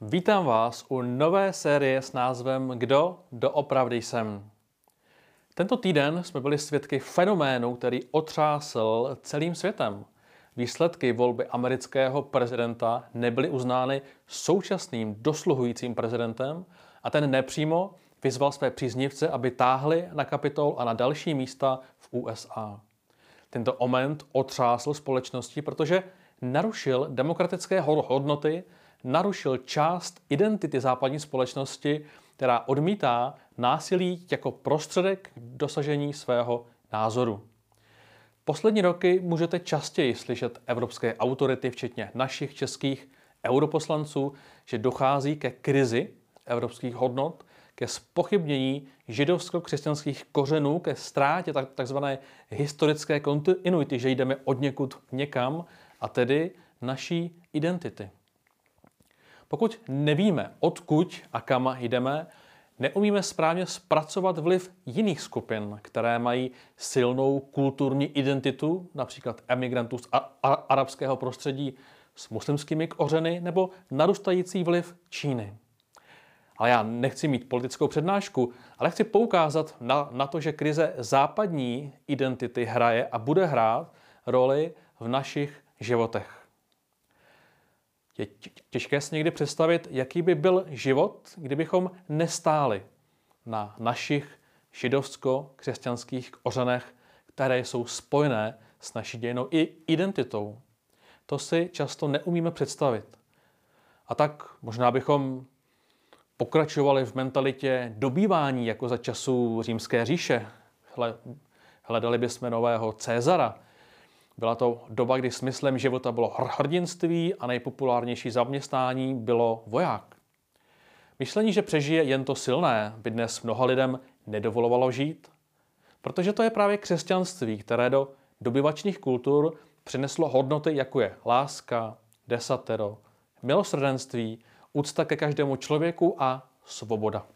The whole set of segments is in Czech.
Vítám vás u nové série s názvem Kdo doopravdy jsem. Tento týden jsme byli svědky fenoménu, který otřásl celým světem. Výsledky volby amerického prezidenta nebyly uznány současným dosluhujícím prezidentem a ten nepřímo vyzval své příznivce, aby táhli na Kapitol a na další místa v USA. Tento moment otřásl společností, protože narušil demokratické hodnoty, narušil část identity západní společnosti, která odmítá násilí jako prostředek k dosažení svého názoru. Poslední roky můžete častěji slyšet evropské autority, včetně našich českých europoslanců, že dochází ke krizi evropských hodnot, ke zpochybnění židovsko-křesťanských kořenů, ke ztrátě tzv. Historické kontinuity, že jdeme od někud někam, a tedy naší identity. Pokud nevíme, odkud a kam jdeme, neumíme správně zpracovat vliv jiných skupin, které mají silnou kulturní identitu, například emigrantů z arabského prostředí s muslimskými kořeny nebo narůstající vliv Číny. Ale já nechci mít politickou přednášku, ale chci poukázat na to, že krize západní identity hraje a bude hrát roli v našich životech. Je těžké si někdy představit, jaký by byl život, kdybychom nestáli na našich židovsko-křesťanských kořenech, které jsou spojené s naší dějnou i identitou. To si často neumíme představit. A tak možná bychom pokračovali v mentalitě dobývání, jako za časů Římské říše. Hledali bychom nového Cezara. Byla to doba, kdy smyslem života bylo hrdinství a nejpopulárnější zaměstnání bylo voják. Myšlení, že přežije jen to silné, by dnes mnoha lidem nedovolovalo žít, protože to je právě křesťanství, které do dobyvačných kultur přineslo hodnoty, jako je láska, desatero, milosrdenství, úcta ke každému člověku a svoboda.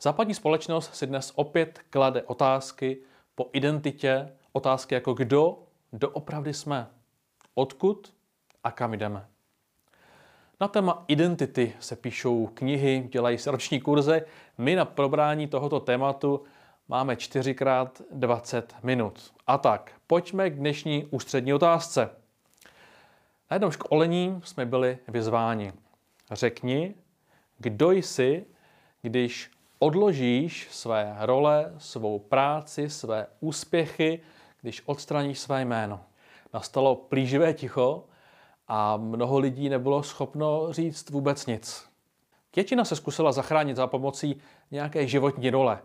Západní společnost si dnes opět klade otázky po identitě, otázky jako kdo doopravdy jsme, odkud a kam jdeme. Na téma identity se píšou knihy, dělají se roční kurzy. My na probrání tohoto tématu máme 4x20 minut. A tak, pojďme k dnešní ústřední otázce. Na jednom školení jsme byli vyzváni. Řekni, kdo jsi, když odložíš své role, svou práci, své úspěchy, když odstraníš své jméno. Nastalo plíživé ticho a mnoho lidí nebylo schopno říct vůbec nic. Většina se zkusila zachránit za pomocí nějaké životní role.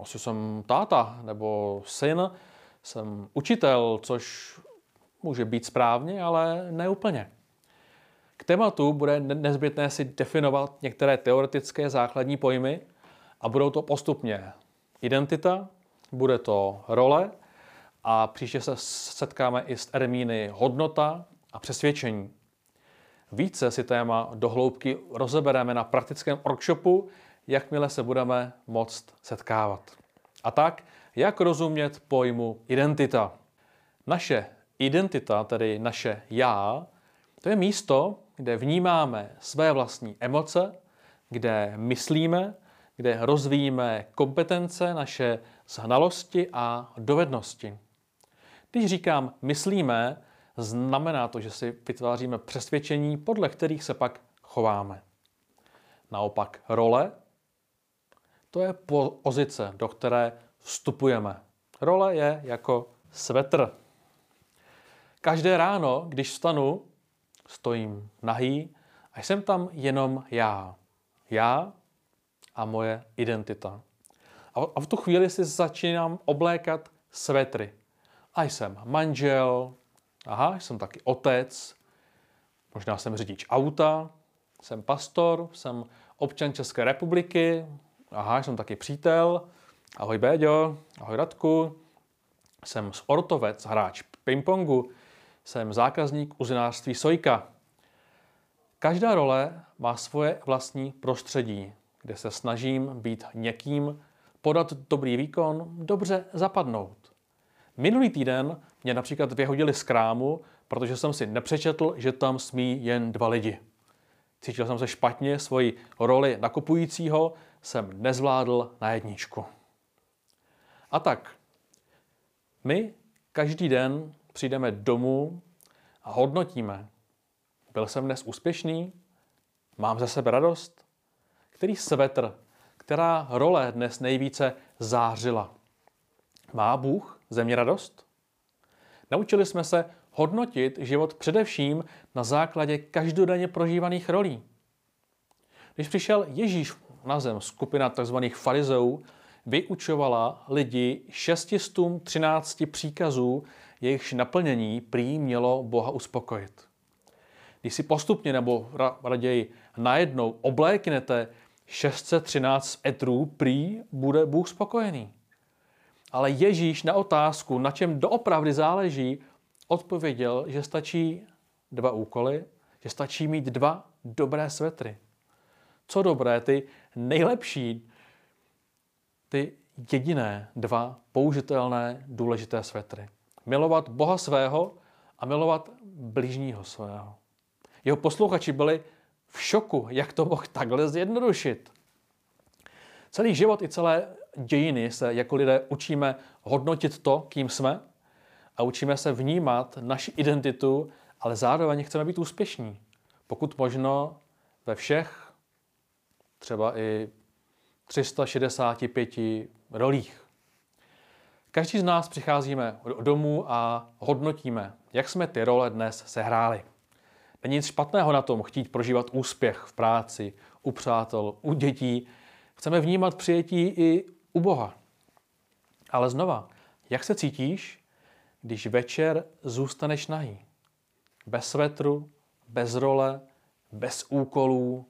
Asi jsem táta nebo syn, jsem učitel, což může být správně, ale ne úplně. K tématu bude nezbytné si definovat některé teoretické základní pojmy a budou to postupně identita, bude to role a příště se setkáme i s termíny hodnota a přesvědčení. Více si téma dohloubky rozebereme na praktickém workshopu, jakmile se budeme moct setkávat. A tak, jak rozumět pojmu identita? Naše identita, tedy naše já, to je místo, kde vnímáme své vlastní emoce, kde myslíme, kde rozvíjíme kompetence, naše znalosti a dovednosti. Když říkám myslíme, znamená to, že si vytváříme přesvědčení, podle kterých se pak chováme. Naopak role, to je pozice, do které vstupujeme. Role je jako svetr. Každé ráno, když vstanu, stojím nahý a jsem tam jenom já. Já a moje identita. A v tu chvíli si začínám oblékat svetry. A jsem manžel, jsem taky otec, možná jsem řidič auta, jsem pastor, jsem občan České republiky, jsem taky přítel, ahoj Béďo, ahoj Radku, jsem sportovec, hráč pingpongu, jsem zákazník uzinářství Sojka. Každá role má svoje vlastní prostředí, kde se snažím být někým, podat dobrý výkon, dobře zapadnout. Minulý týden mě například vyhodili z krámu, protože jsem si nepřečetl, že tam smí jen 2 lidi. Cítil jsem se špatně, svoji roli nakupujícího jsem nezvládl na jedničku. A tak, my každý den přijdeme domů a hodnotíme. Byl jsem dnes úspěšný? Mám ze sebe radost? Který svetr, která role dnes nejvíce zářila? Má Bůh ze mě radost? Naučili jsme se hodnotit život především na základě každodenně prožívaných rolí. Když přišel Ježíš na zem, skupina tzv. Farizeů vyučovala lidi 613 příkazů, jejichž naplnění prý mělo Boha uspokojit. Když si postupně nebo raději najednou obléknete 613 etrů, prý bude Bůh spokojený. Ale Ježíš na otázku, na čem doopravdy záleží, odpověděl, že stačí 2 úkoly, že stačí mít 2 dobré svetry. Co dobré, ty nejlepší, ty jediné 2 použitelné, důležité svetry. Milovat Boha svého a milovat bližního svého. Jeho posluchači byli v šoku, jak to mohl takhle zjednodušit. Celý život i celé dějiny se jako lidé učíme hodnotit to, kým jsme, a učíme se vnímat naši identitu, ale zároveň chceme být úspěšní. Pokud možno ve všech, třeba i 365 rolích. Každý z nás přicházíme domů a hodnotíme, jak jsme ty role dnes sehráli. Není nic špatného na tom chtít prožívat úspěch v práci, u přátel, u dětí. Chceme vnímat přijetí i u Boha. Ale znova, jak se cítíš, když večer zůstaneš nahý? Bez svetru, bez role, bez úkolů.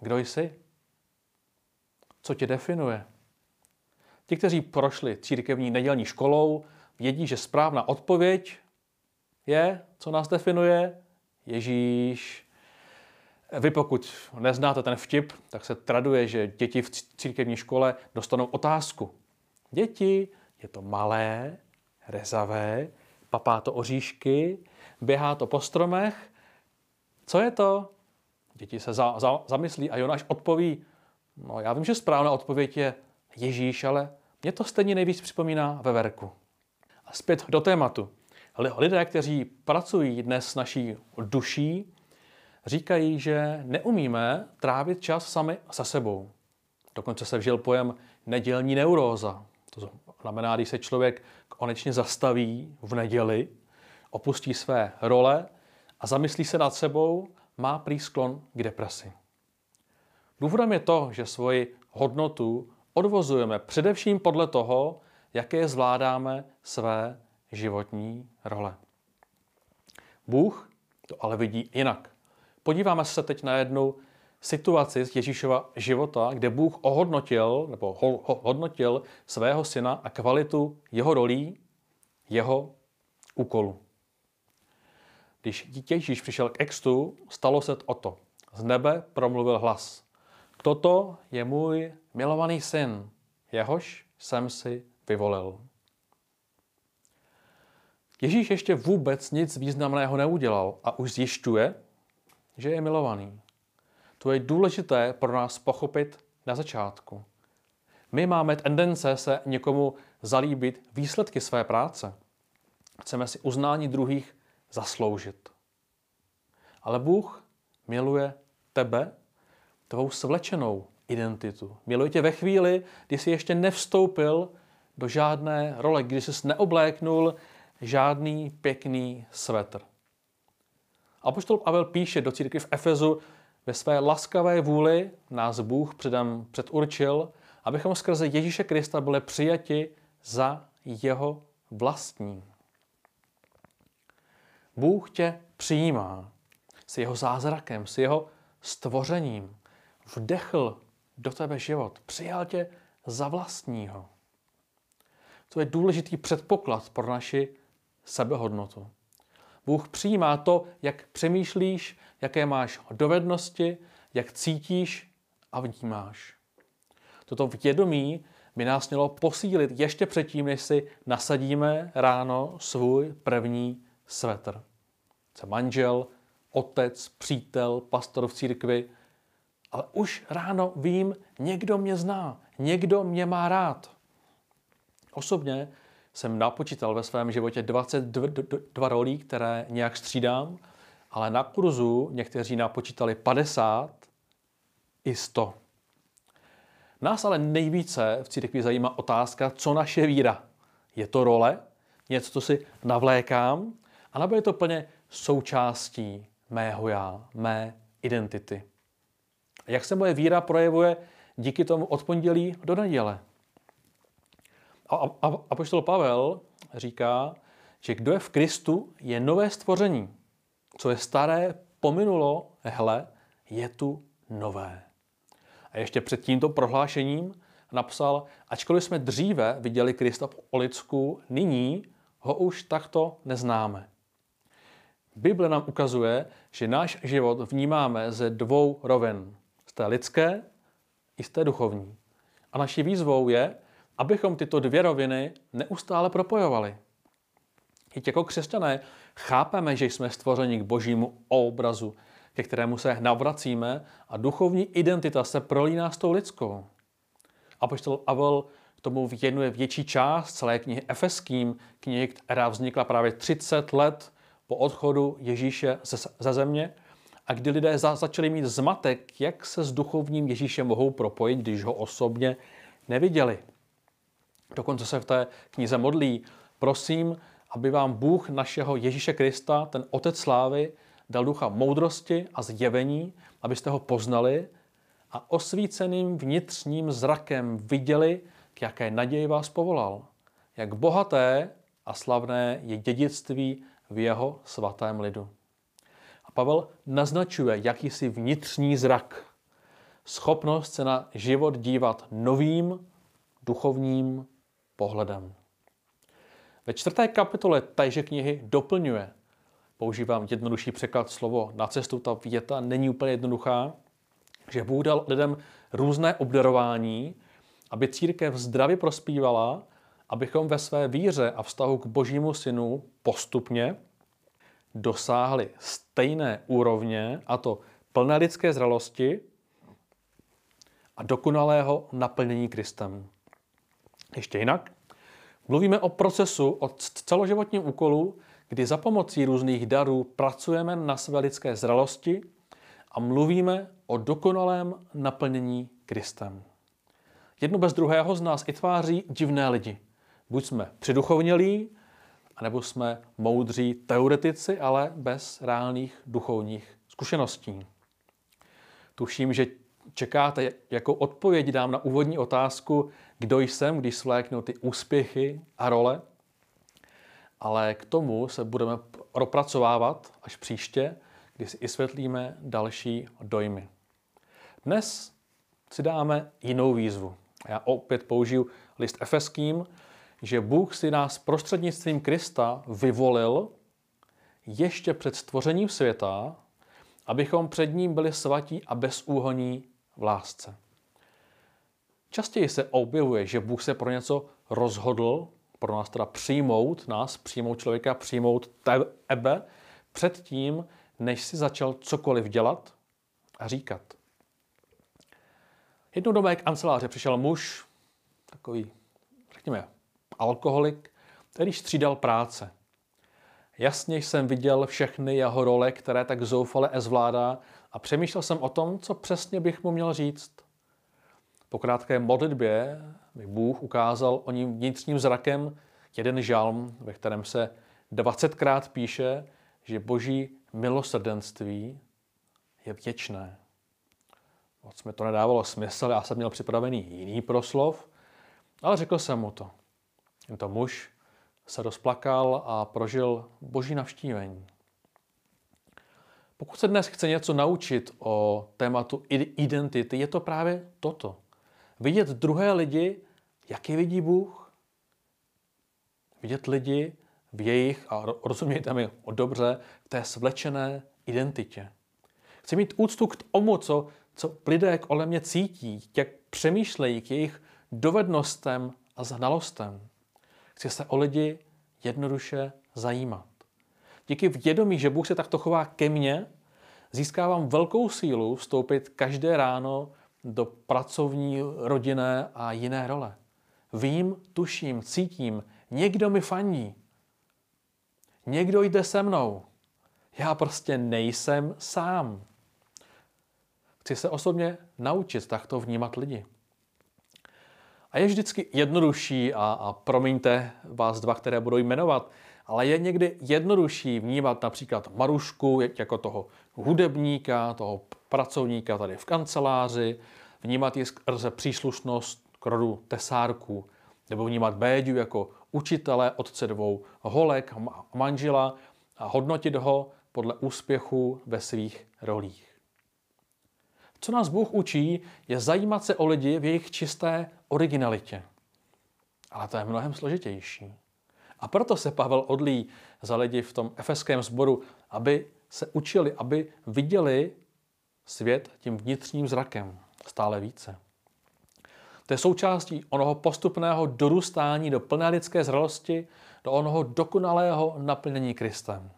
Kdo jsi? Co tě definuje? Ti, kteří prošli církevní nedělní školou, vědí, že správná odpověď je, co nás definuje, Ježíš. Vy pokud neznáte ten vtip, tak se traduje, že děti v církevní škole dostanou otázku. Děti, je to malé, rezavé, papá to oříšky, běhá to po stromech. Co je to? Děti se zamyslí a Jonáš odpoví, no já vím, že správná odpověď je Ježíš, ale mě to stejně nejvíc připomíná veverku. A zpět do tématu. Lidé, kteří pracují dnes s naší duší, říkají, že neumíme trávit čas sami se sebou. Dokonce se vžil pojem nedělní neuróza. To znamená, když se člověk konečně zastaví v neděli, opustí své role a zamyslí se nad sebou, má prý sklon k depresi. Důvodem je to, že svoji hodnotu odvozujeme především podle toho, jaké zvládáme své životní role. Bůh to ale vidí jinak. Podíváme se teď na jednu situaci z Ježíšova života, kde Bůh hodnotil svého syna a kvalitu jeho rolí, jeho úkolu. Když dítě Ježíš přišel k extu, stalo se to. Z nebe promluvil hlas. Toto je můj milovaný syn, jehož jsem si vyvolil. Ježíš ještě vůbec nic významného neudělal a už zjišťuje, že je milovaný. To je důležité pro nás pochopit na začátku. My máme tendence se někomu zalíbit výsledky své práce. Chceme si uznání druhých zasloužit. Ale Bůh miluje tebe, tvou svlečenou identitu. Miluje tě ve chvíli, kdy jsi ještě nevstoupil do žádné role, kdy jsi neobléknul žádný pěkný svetr. Apoštol Pavel píše do církvi v Efesu, ve své laskavé vůli nás Bůh předurčil, abychom skrze Ježíše Krista byli přijati za jeho vlastní. Bůh tě přijímá s jeho zázrakem, s jeho stvořením. Vdechl do tebe život, přijal tě za vlastního. To je důležitý předpoklad pro naši sebehodnotu. Bůh přijímá to, jak přemýšlíš, jaké máš dovednosti, jak cítíš a vnímáš. Toto vědomí by nás mělo posílit ještě předtím, než si nasadíme ráno svůj první svetr. Jsi manžel, otec, přítel, pastor v církvi, ale už ráno vím, někdo mě zná, někdo mě má rád. Osobně jsem napočítal ve svém životě 22 rolí, které nějak střídám, ale na kurzu někteří napočítali 50 i 100. Nás ale nejvíce v církvi zajímá otázka, co naše víra. Je to role? Něco, co si navlékám? A nebo je to plně součástí mého já, mé identity? Jak se moje víra projevuje díky tomu od pondělí do neděle? A apoštol Pavel říká, že kdo je v Kristu, je nové stvoření. Co je staré, pominulo, hle, je tu nové. A ještě před tímto prohlášením napsal, ačkoliv jsme dříve viděli Krista v olicku, nyní ho už takto neznáme. Bible nám ukazuje, že náš život vnímáme ze dvou rovin. Z té lidské i z té duchovní. A naší výzvou je, abychom tyto dvě roviny neustále propojovali. I jako křesťané chápeme, že jsme stvořeni k božímu obrazu, ke kterému se navracíme a duchovní identita se prolíná s tou lidskou. Apoštol Pavel tomu věnuje větší část celé knihy Efeským, knihy, která vznikla právě 30 let po odchodu Ježíše ze země a kdy lidé začali mít zmatek, jak se s duchovním Ježíšem mohou propojit, když ho osobně neviděli. Dokonce se v té knize modlí, prosím, aby vám Bůh našeho Ježíše Krista, ten Otec slávy, dal ducha moudrosti a zjevení, abyste ho poznali a osvíceným vnitřním zrakem viděli, k jaké naději vás povolal. Jak bohaté a slavné je dědictví v jeho svatém lidu. A Pavel naznačuje jakýsi vnitřní zrak. Schopnost se na život dívat novým duchovním pohledem. Ve 4. kapitole téže knihy doplňuje. Používám jednodušší překlad slovo na cestu, ta věta není úplně jednoduchá, že Bůh dal lidem různé obdarování, aby církev zdravě prospívala, abychom ve své víře a vztahu k Božímu synu postupně dosáhli stejné úrovně, a to plné lidské zralosti a dokonalého naplnění Kristem. Ještě jinak, mluvíme o procesu, o celoživotním úkolu, kdy za pomocí různých darů pracujeme na své lidské zralosti a mluvíme o dokonalém naplnění Kristem. Jedno bez druhého z nás i tváří divné lidi. Buď jsme přiduchovnělí, anebo jsme moudří teoretici, ale bez reálných duchovních zkušeností. Tuším, že čekáte, jakou odpověď dám na úvodní otázku, kdo jsem, když svléknu ty úspěchy a role. Ale k tomu se budeme propracovávat až příště, kdy si vysvětlíme další dojmy. Dnes si dáme jinou výzvu. Já opět použiju list Efeským, že Bůh si nás prostřednictvím Krista vyvolil ještě před stvořením světa, abychom před ním byli svatí a bezúhonní v lásce. Častěji se objevuje, že Bůh se pro něco rozhodl, pro nás teda přijmout, člověka, přijmout tebe, předtím, než si začal cokoliv dělat a říkat. Jednou do mé kanceláře přišel muž, takový, řekněme, alkoholik, který střídal práce. Jasně jsem viděl všechny jeho role, které tak zoufale zvládá a přemýšlel jsem o tom, co přesně bych mu měl říct. Po krátké modlitbě mi Bůh ukázal o ním vnitřním zrakem jeden žalm, ve kterém se 20krát píše, že boží milosrdenství je věčné. Moc mi to nedávalo smysl, já jsem měl připravený jiný proslov, ale řekl jsem mu to. Tento muž se rozplakal a prožil boží navštívení. Pokud se dnes chce něco naučit o tématu identity, je to právě toto. Vidět druhé lidi, jak je vidí Bůh. Vidět lidi v jejich, a rozumějte mi dobře, v té svlečené identitě. Chci mít úctu k tomu, co lidé kolem mě cítí, jak přemýšlejí k jejich dovednostem a znalostem. Chci se o lidi jednoduše zajímat. Díky vědomí, že Bůh se takto chová ke mně, získávám velkou sílu vstoupit každé ráno do pracovní, rodinné a jiné role. Vím, tuším, cítím, někdo mi fandí. Někdo jde se mnou. Já prostě nejsem sám. Chci se osobně naučit takto vnímat lidi. A je vždycky jednodušší, a promiňte vás dva, které budu jmenovat, ale je někdy jednodušší vnímat například Marušku jako toho hudebníka, toho pracovníka tady v kanceláři, vnímat ji skrze příslušnost k rodu tesárků, nebo vnímat Béďu jako učitele, otce dvou holek, manžela a hodnotit ho podle úspěchu ve svých rolích. Co nás Bůh učí, je zajímat se o lidi v jejich čisté originalitě. Ale to je mnohem složitější. A proto se Pavel odlí za lidi v tom efeském sboru, aby se učili, aby viděli svět tím vnitřním zrakem stále více. To je součástí onoho postupného dorůstání do plné lidské zralosti, do onoho dokonalého naplnění Kristem.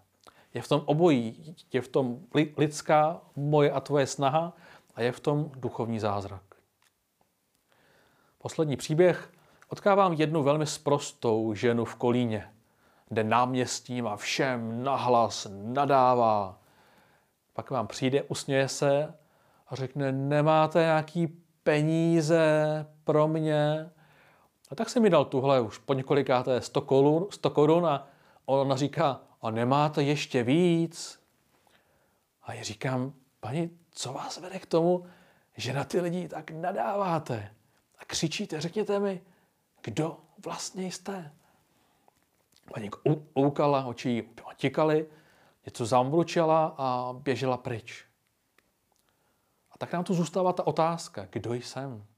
Je v tom obojí, je v tom lidská moje a tvoje snaha a je v tom duchovní zázrak. Poslední příběh. Potkávám jednu velmi sprostou ženu v Kolíně, kde náměstím a všem nahlas nadává. Pak vám přijde, usměje se a řekne, nemáte nějaký peníze pro mě? A tak se mi dal tuhle už po několikáté 100 korun a ona říká, a nemáte ještě víc? A já říkám, paní, co vás vede k tomu, že na ty lidi tak nadáváte a křičíte, řekněte mi, kdo vlastně jste? Paní koukala, oči tikaly, něco zamručela a běžela pryč. A tak nám tu zůstává ta otázka, kdo jsem?